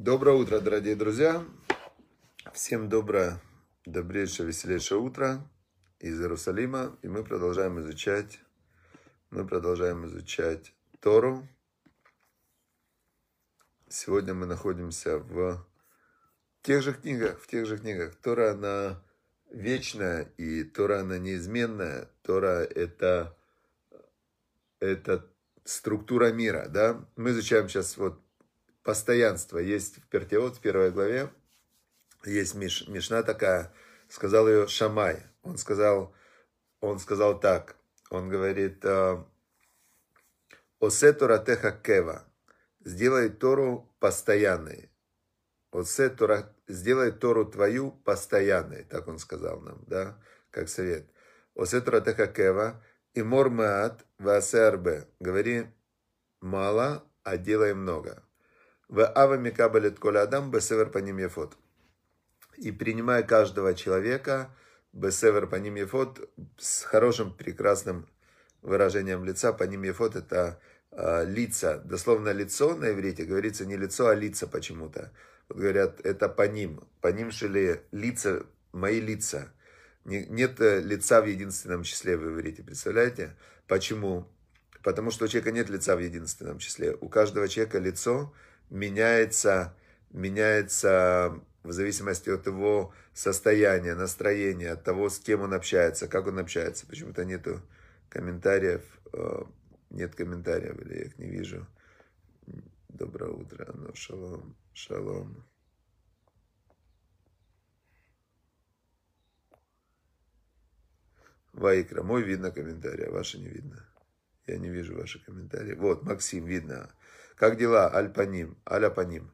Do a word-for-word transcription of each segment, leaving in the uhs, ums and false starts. Доброе утро, дорогие друзья! Всем доброе, добрейшее, веселейшее утро из Иерусалима. И мы продолжаем изучать, мы продолжаем изучать Тору. Сегодня мы находимся в тех же книгах, в тех же книгах. Тора, она вечная, и Тора, она неизменная. Тора – это, это структура мира, да? Мы изучаем сейчас вот постоянство. Есть в Пертеот, в первой главе, есть Миш, Мишна такая, сказал ее Шамай. Он сказал, он сказал так, он говорит, «Осе торатеха кева», «Сделай Тору постоянной». «Осе тора», «Сделай Тору твою постоянной», так он сказал нам, да, как совет. «Осе торатеха кева, имор маат ваасе арбе», «Говори мало, а делай много». И принимая каждого человека бесевер по ним ефот с хорошим, прекрасным выражением лица. По ним ефот — это э, лица. Дословно лицо на иврите говорится не лицо, а лица почему-то. Вот говорят, это по ним. По ним шили лица, мои лица. Не, нет лица в единственном числе в иврите, представляете? Почему? Потому что у человека нет лица в единственном числе. У каждого человека лицо меняется, меняется в зависимости от его состояния, настроения, от того, с кем он общается, как он общается. Почему-то нету комментариев, нет комментариев, или я их не вижу. Доброе утро, ну, шалом, шалом. Ваикра, мой видно комментарий, а ваши не видно. Я не вижу ваши комментарии. Вот, Максим, видно. Как дела? Аль-паним. Аля-паним.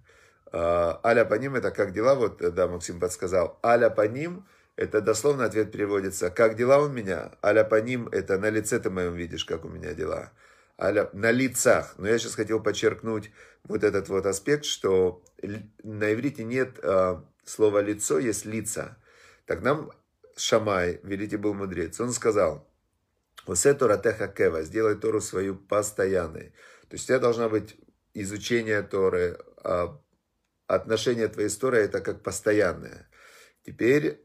Аля-паним — это как дела? Вот, да, Максим подсказал. Аля-паним — это дословно ответ переводится. Как дела у меня? Аля-паним — это на лице ты моем видишь, как у меня дела. Аля... На лицах. Но я сейчас хотел подчеркнуть вот этот вот аспект, что на иврите нет э, слова лицо, есть лица. Так нам Шамай, великий был мудрец, он сказал: «Усе Тора Теха Кева», «Сделай Тору свою постоянной». То есть у тебя должна быть изучение Торы, а отношение твоей с Торой — это как постоянное. Теперь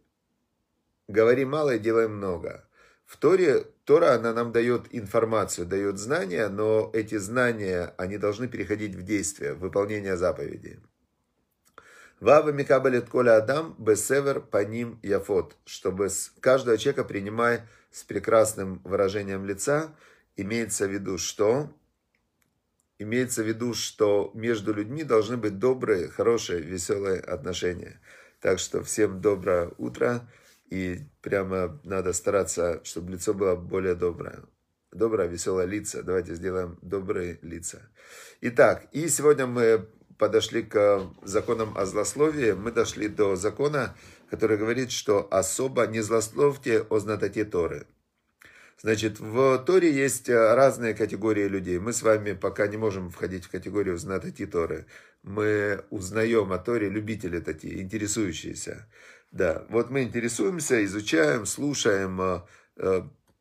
говори мало и делай много. В Торе, Тора, она нам дает информацию, дает знания, но эти знания, они должны переходить в действие, в выполнение заповедей. «Вава микабалет коля адам бесевер по ним яфот», чтобы с каждого человека принимай с прекрасным выражением лица. Имеется в виду, что имеется в виду, что между людьми должны быть добрые, хорошие, веселые отношения. Так что всем доброе утро, и прямо надо стараться, чтобы лицо было более доброе. Доброе, веселое лицо. Давайте сделаем добрые лица. Итак, и сегодня мы подошли к законам о злословии. Мы дошли до закона, который говорит, что особо не злословьте о знатоте Торы. Значит, в Торе есть разные категории людей. Мы с вами пока не можем входить в категорию знатоти Торы. Мы узнаем о Торе, любители такие, интересующиеся. Да, вот мы интересуемся, изучаем, слушаем.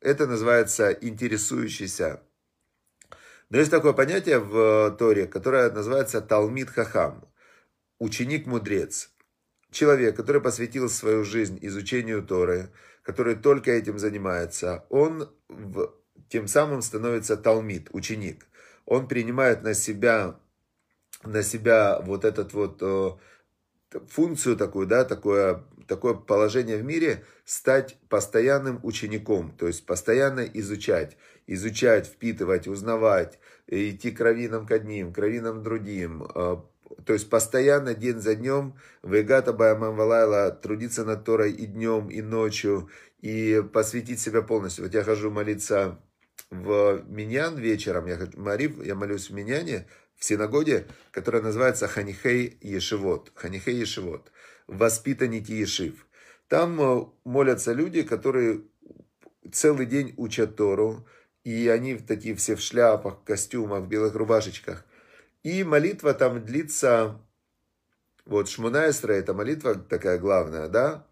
Это называется интересующийся. Но есть такое понятие в Торе, которое называется «талмид хахам», ученик-мудрец. Человек, который посвятил свою жизнь изучению Торы, который только этим занимается, он в, тем самым становится талмид, ученик. Он принимает на себя, на себя вот этот вот э, функцию такую, да, такое, такое положение в мире, стать постоянным учеником, то есть постоянно изучать, изучать, впитывать, узнавать, идти к раввинам к одним, к раввинам другим, э, то есть постоянно, день за днем, вегата баямам валайла, трудиться над Торой и днем, и ночью, и посвятить себя полностью. Вот я хожу молиться в миньян вечером, я, хожу, марив, я молюсь в миньяне, в синагоге, которая называется Ханихей Ешивот, Ханихей Ешивот, воспитанники Ешив. Там молятся люди, которые целый день учат Тору, и они такие все в шляпах, костюмах, белых рубашечках. И молитва там длится, вот Шмуна Эсра, это молитва такая главная, да,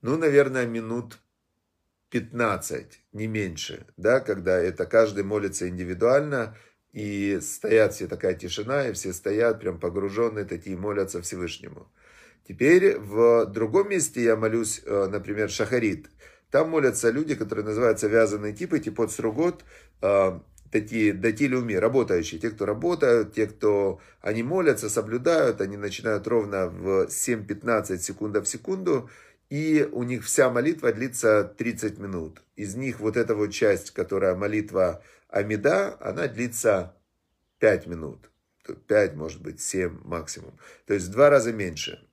ну, наверное, минут пятнадцать, не меньше, да, когда это каждый молится индивидуально, И стоят все, такая тишина, и все стоят, прям погруженные такие, молятся Всевышнему. Теперь в другом месте я молюсь, например, шахарит. Там молятся люди, которые называются вязаные типы, типот сругот, такие датилюми, работающие. Те, кто работают, те, кто... Они молятся, соблюдают, они начинают ровно в семь-пятнадцать секунд в секунду, и у них вся молитва длится тридцать минут. Из них вот эта вот часть, которая молитва Амида, она длится пять минут. пять, может быть, семь максимум. То есть в два раза меньше.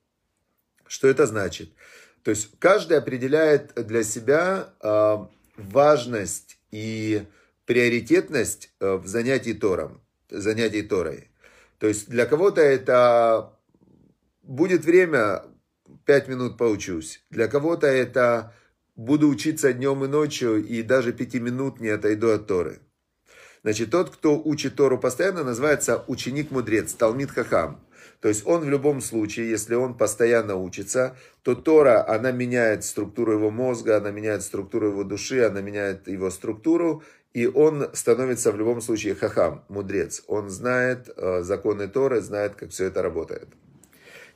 Что это значит? То есть каждый определяет для себя важность и приоритетность в занятии Тором, занятии Торой. То есть для кого-то это будет время, пять минут поучусь. Для кого-то это буду учиться днем и ночью, и даже пять минут не отойду от Торы. Значит, тот, кто учит Тору постоянно, называется ученик-мудрец, талмид хахам. То есть он в любом случае, если он постоянно учится, то Тора, она меняет структуру его мозга, она меняет структуру его души, она меняет его структуру, и он становится в любом случае хахам, мудрец. Он знает э, законы Торы, знает, как все это работает.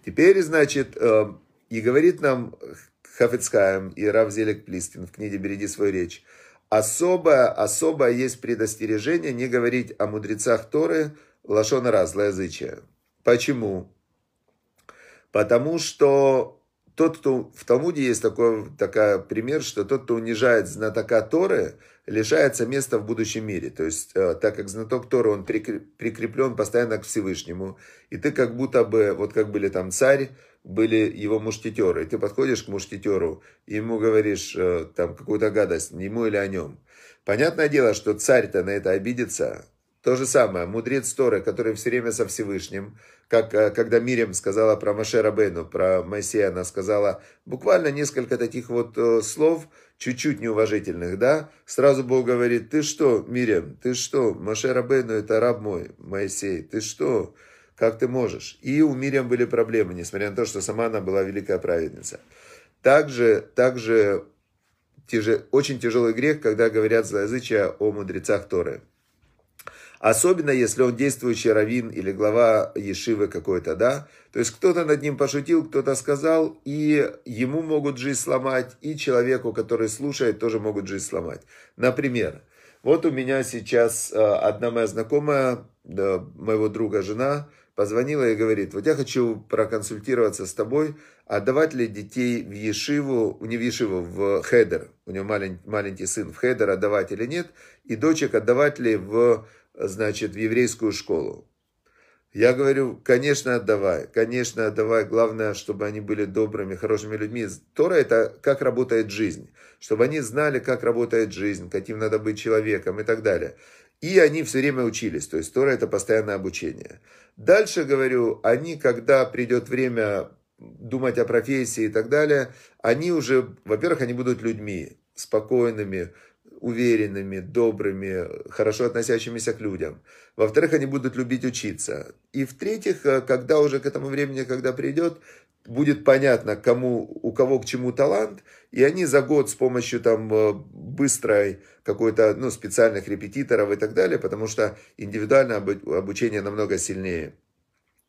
Теперь, значит, э, и говорит нам Хафицхаем и Равзелек Плистин в книге «Береги свою речь». Особое, особое есть предостережение не говорить о мудрецах Торы лашон ара, злоязычие. Почему? Потому что тот, кто... В Талмуде есть такой такая пример, что тот, кто унижает знатока Торы, лишается места в будущем мире. То есть, так как знаток Торы, он прикреплен постоянно к Всевышнему, и ты как будто бы, вот как были там царь, были его мушкетеры. И ты подходишь к мушкетеру, и ему говоришь там какую-то гадость, ему или о нем. Понятное дело, что царь-то на это обидится. То же самое, мудрец Торы, который все время со Всевышним, как когда Мирьям сказала про Маше Рабейну, про Моисея, она сказала буквально несколько таких вот слов, чуть-чуть неуважительных, да, сразу Бог говорит, ты что, Мирьям, ты что, Маше Рабейну, это раб мой, Моисей, ты что, как ты можешь? И у Мирьям были проблемы, несмотря на то, что сама она была великая праведница. Также, также тяж... очень тяжелый грех, когда говорят злоязычие о мудрецах Торы. Особенно, если он действующий раввин или глава ешивы какой-то, да. То есть, кто-то над ним пошутил, кто-то сказал, и ему могут жизнь сломать, и человеку, который слушает, тоже могут жизнь сломать. Например, вот у меня сейчас одна моя знакомая, моего друга жена, позвонила и говорит, вот я хочу проконсультироваться с тобой, отдавать ли детей в Ешиву, не в Ешиву, в Хедер, у него маленький, маленький сын, в Хедер отдавать или нет, и дочек отдавать ли в... значит, в еврейскую школу. Я говорю, конечно, отдавай, конечно, отдавай. Главное, чтобы они были добрыми, хорошими людьми. Тора – это как работает жизнь. Чтобы они знали, как работает жизнь, каким надо быть человеком и так далее. И они все время учились. То есть, Тора – это постоянное обучение. Дальше, говорю, они, когда придет время думать о профессии и так далее, они уже, во-первых, они будут людьми, спокойными, уверенными, добрыми, хорошо относящимися к людям. Во-вторых, они будут любить учиться. И в-третьих, когда уже к этому времени, когда придет, будет понятно, кому, у кого к чему талант, и они за год с помощью там быстрой какой-то, ну, специальных репетиторов и так далее, потому что индивидуальное обучение намного сильнее.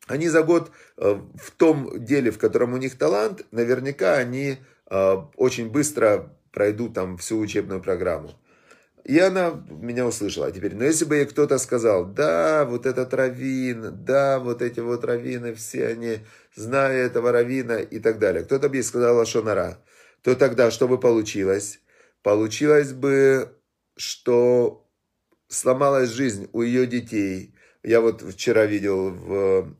Они за год в том деле, в котором у них талант, наверняка они очень быстро пройдут там всю учебную программу. И она меня услышала. А теперь, ну если бы ей кто-то сказал, да, вот этот раввин, да, вот эти вот раввины, все они, знаю этого раввина и так далее. Кто-то бы ей сказал лашон ара, то тогда что бы получилось? Получилось бы, что сломалась жизнь у ее детей. Я вот вчера видел в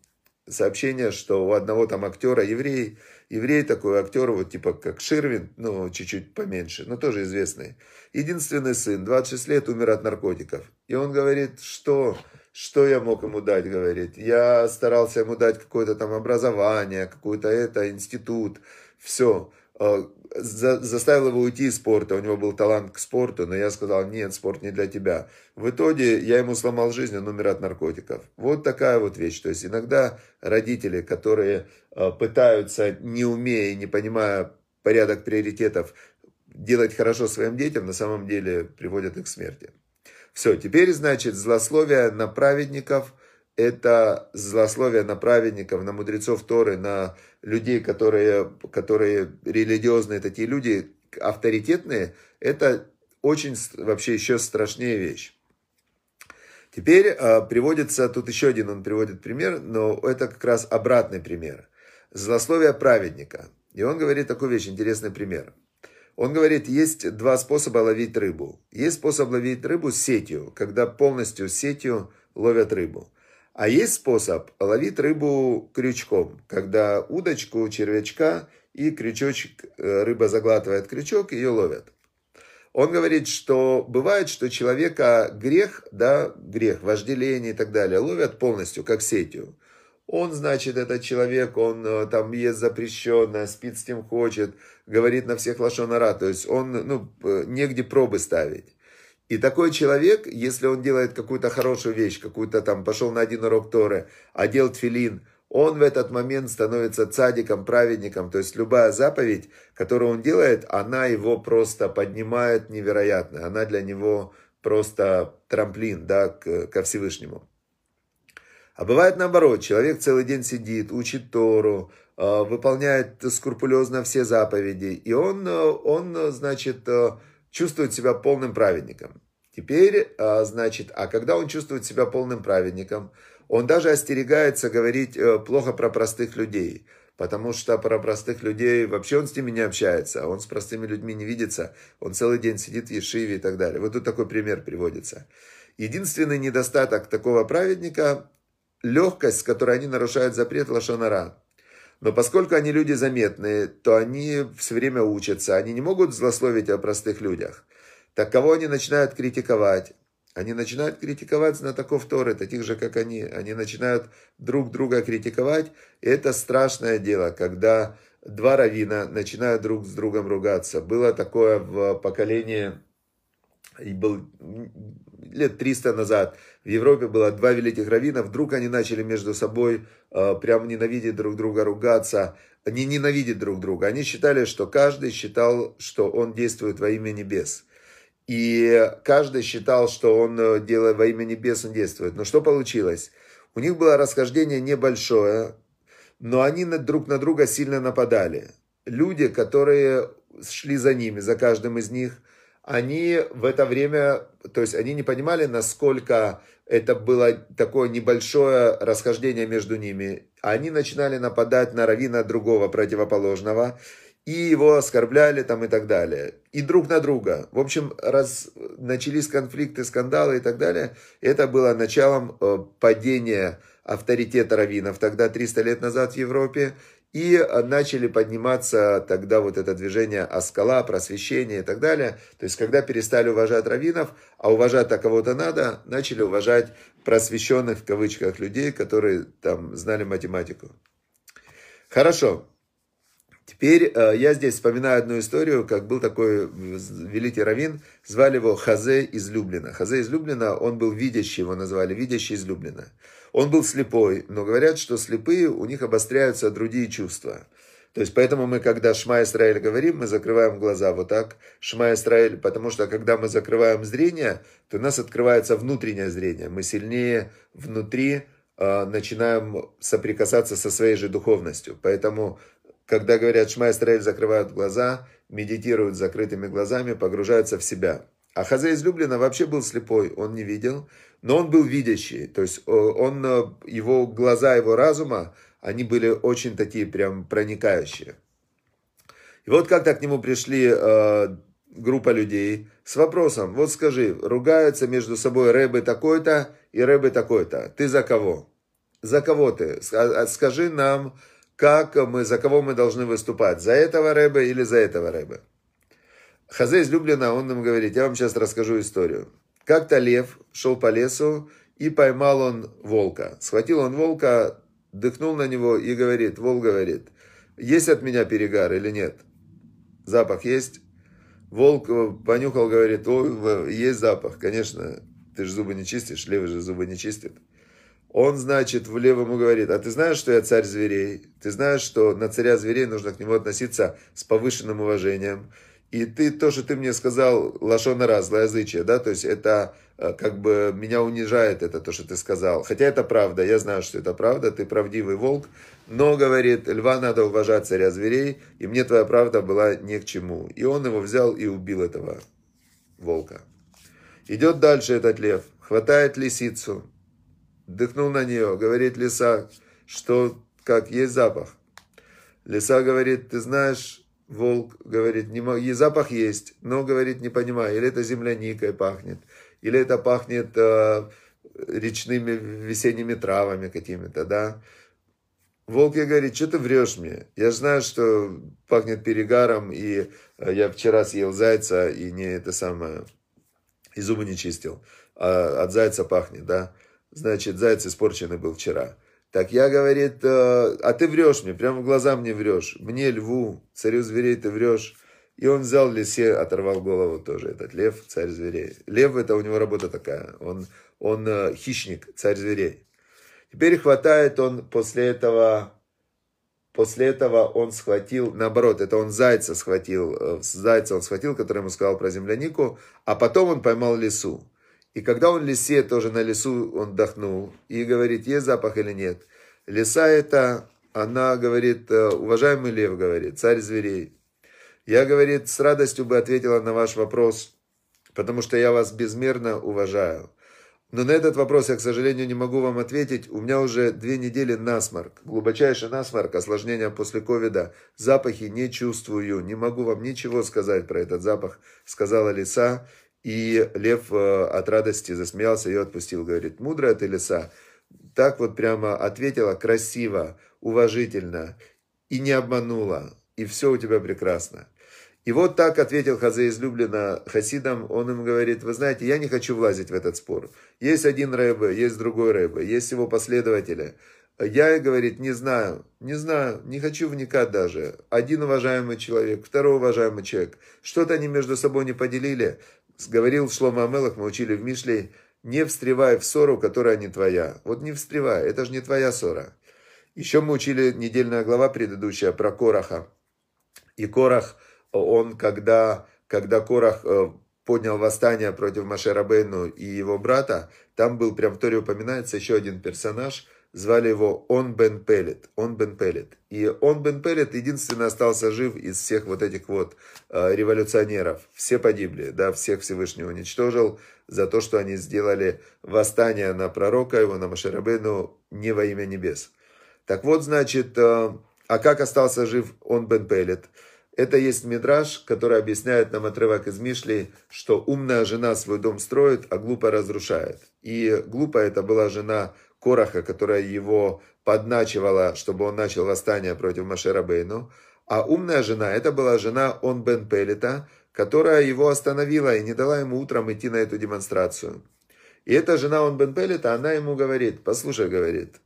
сообщение, что у одного там актера, еврей, еврей такой актер, вот типа как Ширвин, ну чуть-чуть поменьше, но тоже известный. Единственный сын, двадцать шесть лет, умер от наркотиков. И он говорит, что, что я мог ему дать, говорит. Я старался ему дать какое-то там образование, какой-то это, институт, все. За, заставил его уйти из спорта, у него был талант к спорту, но я сказал, нет, спорт не для тебя. В итоге я ему сломал жизнь, он умер от наркотиков. Вот такая вот вещь. То есть иногда родители, которые пытаются, не умея, не понимая порядок приоритетов, делать хорошо своим детям, на самом деле приводят их к смерти. Все, теперь, значит, злословие на праведников, это злословие на праведников, на мудрецов Торы, на людей, которые, которые религиозные, такие люди, авторитетные, это очень вообще еще страшнее вещь. Теперь э, приводится, тут еще один он приводит пример, но это как раз обратный пример. Злословие праведника. И он говорит такую вещь, интересный пример. Он говорит, есть два способа ловить рыбу. Есть способ ловить рыбу сетью, когда полностью сетью ловят рыбу. А есть способ ловить рыбу крючком, когда удочку, червячка и крючочек, рыба заглатывает крючок, ее ловят. Он говорит, что бывает, что человека грех, да, грех, вожделение и так далее, ловят полностью, как сетью. Он, значит, этот человек, он там ест запрещенно, спит с кем хочет, говорит на всех лашон ара, то есть он, ну, негде пробы ставить. И такой человек, если он делает какую-то хорошую вещь, какую-то там, пошел на один урок Торы, одел тфилин, он в этот момент становится цадиком, праведником. То есть любая заповедь, которую он делает, она его просто поднимает невероятно. Она для него просто трамплин, да, ко Всевышнему. А бывает наоборот. Человек целый день сидит, учит Тору, выполняет скрупулезно все заповеди. И он, он значит, чувствует себя полным праведником. Теперь, значит, а когда он чувствует себя полным праведником, он даже остерегается говорить плохо про простых людей, потому что про простых людей вообще он с ними не общается, он с простыми людьми не видится, он целый день сидит в ешиве и так далее. Вот тут такой пример приводится. Единственный недостаток такого праведника – легкость, с которой они нарушают запрет лашон ара. Но поскольку они люди заметные, то они все время учатся, они не могут злословить о простых людях. Так кого они начинают критиковать? Они начинают критиковать знатоков Торы, таких же, как они. Они начинают друг друга критиковать. И это страшное дело, когда два раввина начинают друг с другом ругаться. Было такое в поколении, был лет триста назад, в Европе было два великих раввина. Вдруг они начали между собой прям ненавидеть друг друга, ругаться. Они ненавидят друг друга. Они считали, что каждый считал, что он действует во имя небес. И каждый считал, что он, делая во имя небес, он действует. Но что получилось? У них было расхождение небольшое, но они друг на друга сильно нападали. Люди, которые шли за ними, за каждым из них, они в это время, то есть они не понимали, насколько это было такое небольшое расхождение между ними. Они начинали нападать на раввина другого, противоположного. И его оскорбляли там и так далее. И друг на друга. В общем, раз начались конфликты, скандалы и так далее, это было началом падения авторитета раввинов тогда, триста лет назад в Европе. И начали подниматься тогда вот это движение Аскала, просвещение и так далее. То есть, когда перестали уважать раввинов, а уважать-то кого-то надо, начали уважать просвещенных, в кавычках, людей, которые там знали математику. Хорошо. Теперь я здесь вспоминаю одну историю, как был такой великий раввин, звали его Хозе из Люблина. Хозе из Люблина, он был видящий, его назвали, видящий из Люблина. Он был слепой, но говорят, что слепые, у них обостряются другие чувства. То есть, поэтому мы, когда Шма Исраэль говорим, мы закрываем глаза вот так, Шма Исраэль, потому что, когда мы закрываем зрение, то у нас открывается внутреннее зрение, мы сильнее внутри э, начинаем соприкасаться со своей же духовностью, поэтому... Когда говорят «Шма Исраэль», закрывают глаза, медитируют с закрытыми глазами, погружаются в себя. А Хозе из Люблина вообще был слепой, он не видел, но он был видящий. То есть он, его глаза, его разума, они были очень такие прям проникающие. И вот как-то к нему пришли э, группа людей с вопросом, вот скажи, ругаются между собой рэбы такой-то и рэбы такой-то. Ты за кого? За кого ты? Скажи нам... Как мы, за кого мы должны выступать? За этого рэбе или за этого рэбе? Хозе из Люблина, он нам говорит, я вам сейчас расскажу историю. Как-то лев шел по лесу и поймал он волка. Схватил он волка, дыхнул на него и говорит, волк говорит, есть от меня перегар или нет? Запах есть? Волк понюхал, говорит, ой, есть запах, конечно, ты же зубы не чистишь, лев же зубы не чистит. Он, значит, в левому говорит, а ты знаешь, что я царь зверей? Ты знаешь, что на царя зверей нужно к нему относиться с повышенным уважением? И ты тоже, ты мне сказал лашонара, злоязычие, да, то есть это как бы меня унижает, это то, что ты сказал. Хотя это правда, я знаю, что это правда, ты правдивый волк, но, говорит, льва надо уважать, царя зверей, и мне твоя правда была ни к чему. И он его взял и убил, этого волка. Идет дальше этот лев, хватает лисицу, дыхнул на нее, говорит лиса, что, как, есть запах. Лиса говорит, ты знаешь... Волк говорит, не мог... запах есть, но, говорит, не понимаю, или это земляникой пахнет, или это пахнет э, речными весенними травами какими-то, да. Волк ей говорит, что ты врешь мне? Я же знаю, что пахнет перегаром, и я вчера съел зайца, и не это самое, и зубы не чистил, а от зайца пахнет, да. Значит, заяц испорченный был вчера. Так я, говорит, а ты врешь мне, прямо в глаза мне врешь. Мне, льву, царю зверей ты врешь. И он взял лисе, оторвал голову тоже, этот лев, царь зверей. Лев, это у него работа такая, он, он хищник, царь зверей. Теперь хватает он после этого, после этого он схватил, наоборот, это он зайца схватил, зайца он схватил, который ему сказал про землянику, а потом он поймал лису. И когда он лисе, тоже на лису он вдохнул, и говорит, есть запах или нет. Лиса это, она говорит, уважаемый лев, говорит, царь зверей, я, говорит, с радостью бы ответила на ваш вопрос, потому что я вас безмерно уважаю. Но на этот вопрос я, к сожалению, не могу вам ответить. У меня уже две недели насморк, глубочайший насморк, осложнения после ковида. Запахи не чувствую, не могу вам ничего сказать про этот запах, сказала лиса. И лев от радости засмеялся, ее отпустил. Говорит, мудрая ты лиса. Так вот прямо ответила красиво, уважительно. И не обманула. И все у тебя прекрасно. И вот так ответил Хозе из Люблина хасидам. Он им говорит, вы знаете, я не хочу влазить в этот спор. Есть один ребе, есть другой ребе, есть его последователи. Я, говорит, не знаю, не знаю, не хочу вникать даже. Один уважаемый человек, второй уважаемый человек. Что-то они между собой не поделили. Говорил Шломо Амелех, мы учили в Мишле, не встревай в ссору, которая не твоя. Вот не встревай, это же не твоя ссора. Еще мы учили недельная глава предыдущая про Кораха. И Корах, он, когда, когда Корах поднял восстание против Маше Рабейну и его брата, там был, прям в Торе упоминается, еще один персонаж, звали его Он Бен Пелет. Он Бен Пелет. И Он Бен Пелет единственный остался жив из всех вот этих вот э, революционеров. Все погибли, да, всех Всевышний уничтожил за то, что они сделали восстание на пророка его, на Моше Рабейну, не во имя небес. Так вот, значит, э, а как остался жив Он Бен Пелет? Это есть мидраш, который объясняет нам отрывок из Мишли, что умная жена свой дом строит, а глупая разрушает. И глупая это была жена Кораха, которая его подначивала, чтобы он начал восстание против Моше Рабейну. А умная жена, это была жена Он Бен Пелета, которая его остановила и не дала ему утром идти на эту демонстрацию. И эта жена Он Бен Пелета, она ему говорит, послушай, говорит,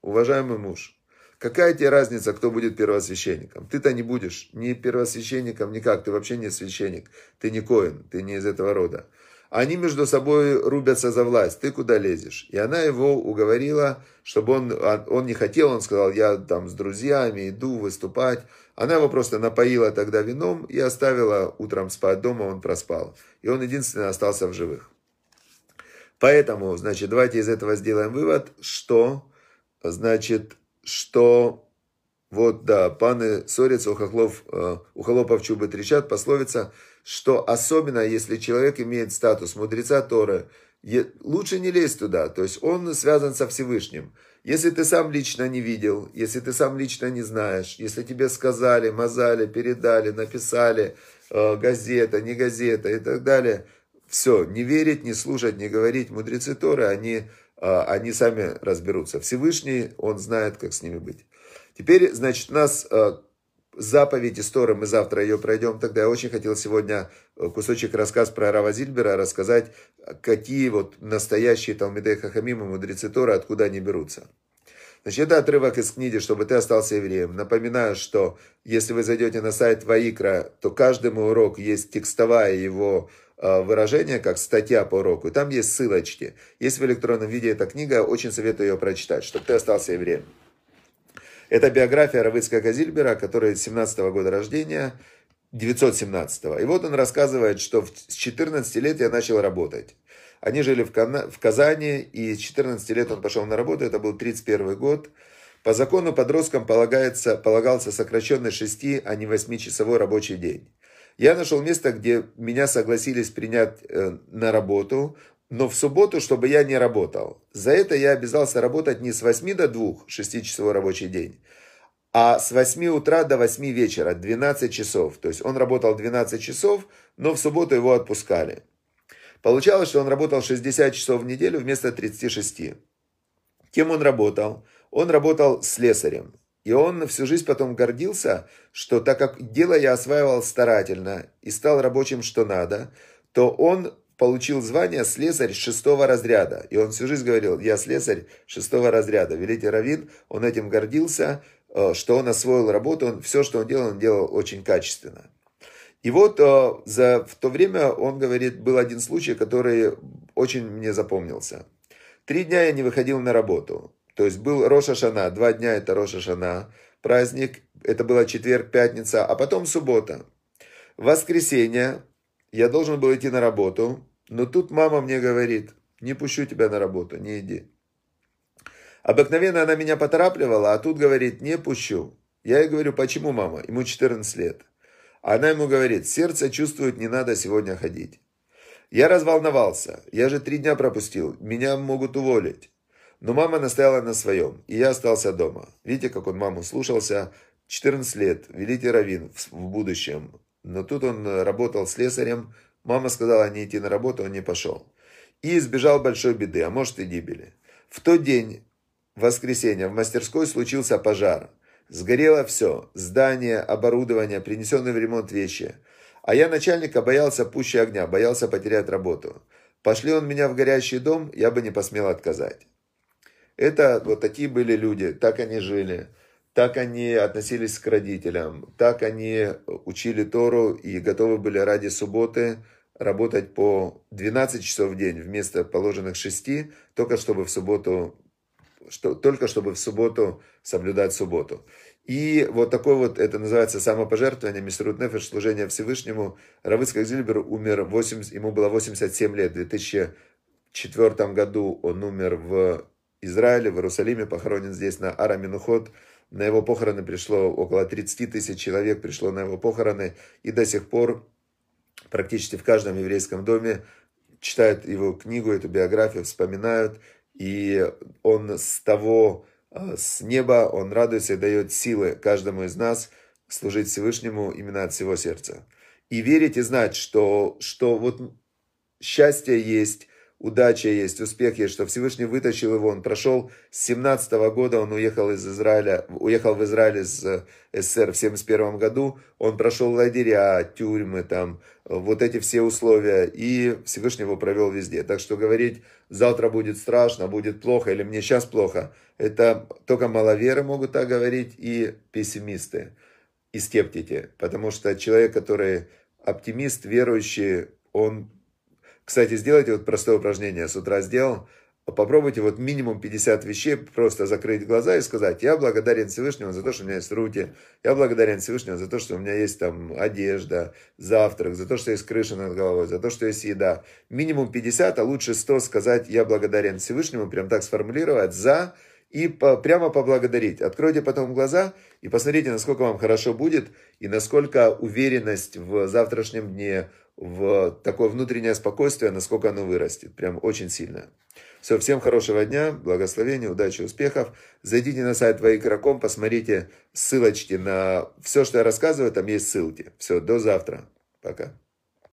уважаемый муж, какая тебе разница, кто будет первосвященником? Ты-то не будешь ни первосвященником, никак, ты вообще не священник, ты не коэн, ты не из этого рода. Они между собой рубятся за власть, ты куда лезешь? И она его уговорила, чтобы он, он не хотел, он сказал, я там с друзьями иду выступать. Она его просто напоила тогда вином и оставила утром спать дома, он проспал. И он единственный остался в живых. Поэтому, значит, давайте из этого сделаем вывод, что, значит, что, вот, да, паны ссорятся, у, хохлов, у холопов чубы трещат, пословица, что особенно, если человек имеет статус мудреца Торы, лучше не лезть туда, то есть он связан со Всевышним. Если ты сам лично не видел, если ты сам лично не знаешь, если тебе сказали, мазали, передали, написали, газета, не газета и так далее, все, не верить, не слушать, не говорить, мудрецы Торы, они, они сами разберутся. Всевышний, он знает, как с ними быть. Теперь, значит, у нас... заповедь из Торы, мы завтра ее пройдем. Тогда я очень хотел сегодня кусочек рассказ про Рава Зильбера рассказать, какие вот настоящие Талмидей Хахамим и мудрецы Торы, откуда они берутся. Значит, это отрывок из книги, чтобы ты остался евреем. Напоминаю, что если вы зайдете на сайт Ваикра, то каждому урок есть текстовая его выражение, как статья по уроку. Там есть ссылочки. Есть в электронном виде эта книга, очень советую ее прочитать, чтобы ты остался евреем. Это биография Рава Ицхака Зильбера, который семнадцатого года рождения, девятьсот семнадцатого. И вот он рассказывает, что с четырнадцати лет я начал работать. Они жили в, Кана... в Казани, и с четырнадцати лет он пошел на работу, это был тридцать первый год. По закону подросткам полагается, полагался сокращенный шести, а не восьмичасовой рабочий день. Я нашел место, где меня согласились принять э, на работу, но в субботу, чтобы я не работал. За это я обязался работать не с восьми до двух, шестичасовой рабочий день, а с восьми утра до восьми вечера, двенадцать часов. То есть он работал двенадцать часов, но в субботу его отпускали. Получалось, что он работал шестьдесят часов в неделю вместо тридцати шести. Кем он работал? Он работал слесарем. И он всю жизнь потом гордился, что так как дело я осваивал старательно и стал рабочим что надо, то он получил звание слесарь шестого разряда. И он всю жизнь говорил: я слесарь шестого разряда. Великий раввин, он этим гордился, что он освоил работу, он, все, что он делал, он делал очень качественно. И вот за, в то время, он говорит, был один случай, который очень мне запомнился. Три дня я не выходил на работу. То есть был Рош ха-Шана, два дня это Рош ха-Шана, праздник, это было четверг, пятница, а потом суббота. В воскресенье я должен был идти на работу, но тут мама мне говорит: не пущу тебя на работу, не иди. Обыкновенно она меня поторапливала, а тут говорит: не пущу. Я ей говорю: почему, мама? Ему четырнадцать лет. Она ему говорит: сердце чувствует, не надо сегодня ходить. Я разволновался, я же три дня пропустил, меня могут уволить. Но мама настояла на своем, и я остался дома. Видите, как он маму слушался, четырнадцать лет, великий раввин в будущем. Но тут он работал слесарем, мама сказала не идти на работу, он не пошел. И избежал большой беды, а может и гибели. В тот день, в воскресенье, в мастерской случился пожар. Сгорело все, здание, оборудование, принесенные в ремонт вещи. А я начальника боялся пущи огня, боялся потерять работу. Пошли он меня в горящий дом, я бы не посмел отказать. Это вот такие были люди, так они жили, так они относились к родителям, так они учили Тору и готовы были ради субботы работать по двенадцать часов в день вместо положенных шести, только чтобы в субботу... Что, только чтобы в субботу соблюдать субботу. И вот такой вот, это называется самопожертвование, мисруд нефеш, служение Всевышнему. Рав Ицхак Зильбер умер, восемьдесят, ему было восемьдесят семь лет, в две тысячи четвёртом году он умер в Израиле, в Иерусалиме, похоронен здесь на Ара-Минухот. На его похороны пришло около тридцати тысяч человек, пришло на его похороны, и до сих пор практически в каждом еврейском доме читают его книгу, эту биографию, вспоминают. И он с того, с неба, он радуется и дает силы каждому из нас служить Всевышнему именно от всего сердца. И верить и знать, что, что вот счастье есть, удача есть, успех есть, что Всевышний вытащил его. Он прошел с семнадцатого года, он уехал из Израиля, уехал в Израиль из СССР в семьдесят первом году. Он прошел лагеря, тюрьмы, там, вот эти все условия, и Всевышний его провел везде. Так что говорить: завтра будет страшно, будет плохо, или мне сейчас плохо, это только маловеры могут так говорить, и пессимисты, и скептики. Потому что человек, который оптимист, верующий, он... Кстати, сделайте вот простое упражнение, с утра сделал, попробуйте вот минимум пятьдесят вещей, просто закрыть глаза и сказать: я благодарен Всевышнему за то, что у меня есть руки, я благодарен Всевышнему за то, что у меня есть там одежда, завтрак, за то, что есть крыша над головой, за то, что есть еда. Минимум пятьдесят, а лучше сто сказать: я благодарен Всевышнему, прям так сформулировать, за... И по, прямо поблагодарить. Откройте потом глаза и посмотрите, насколько вам хорошо будет, и насколько уверенность в завтрашнем дне, в такое внутреннее спокойствие, насколько оно вырастет. Прям очень сильно. Все, всем хорошего дня, благословения, удачи, успехов. Зайдите на сайт Вайкра точка ком, посмотрите ссылочки на все, что я рассказываю, там есть ссылки. Все, до завтра. Пока.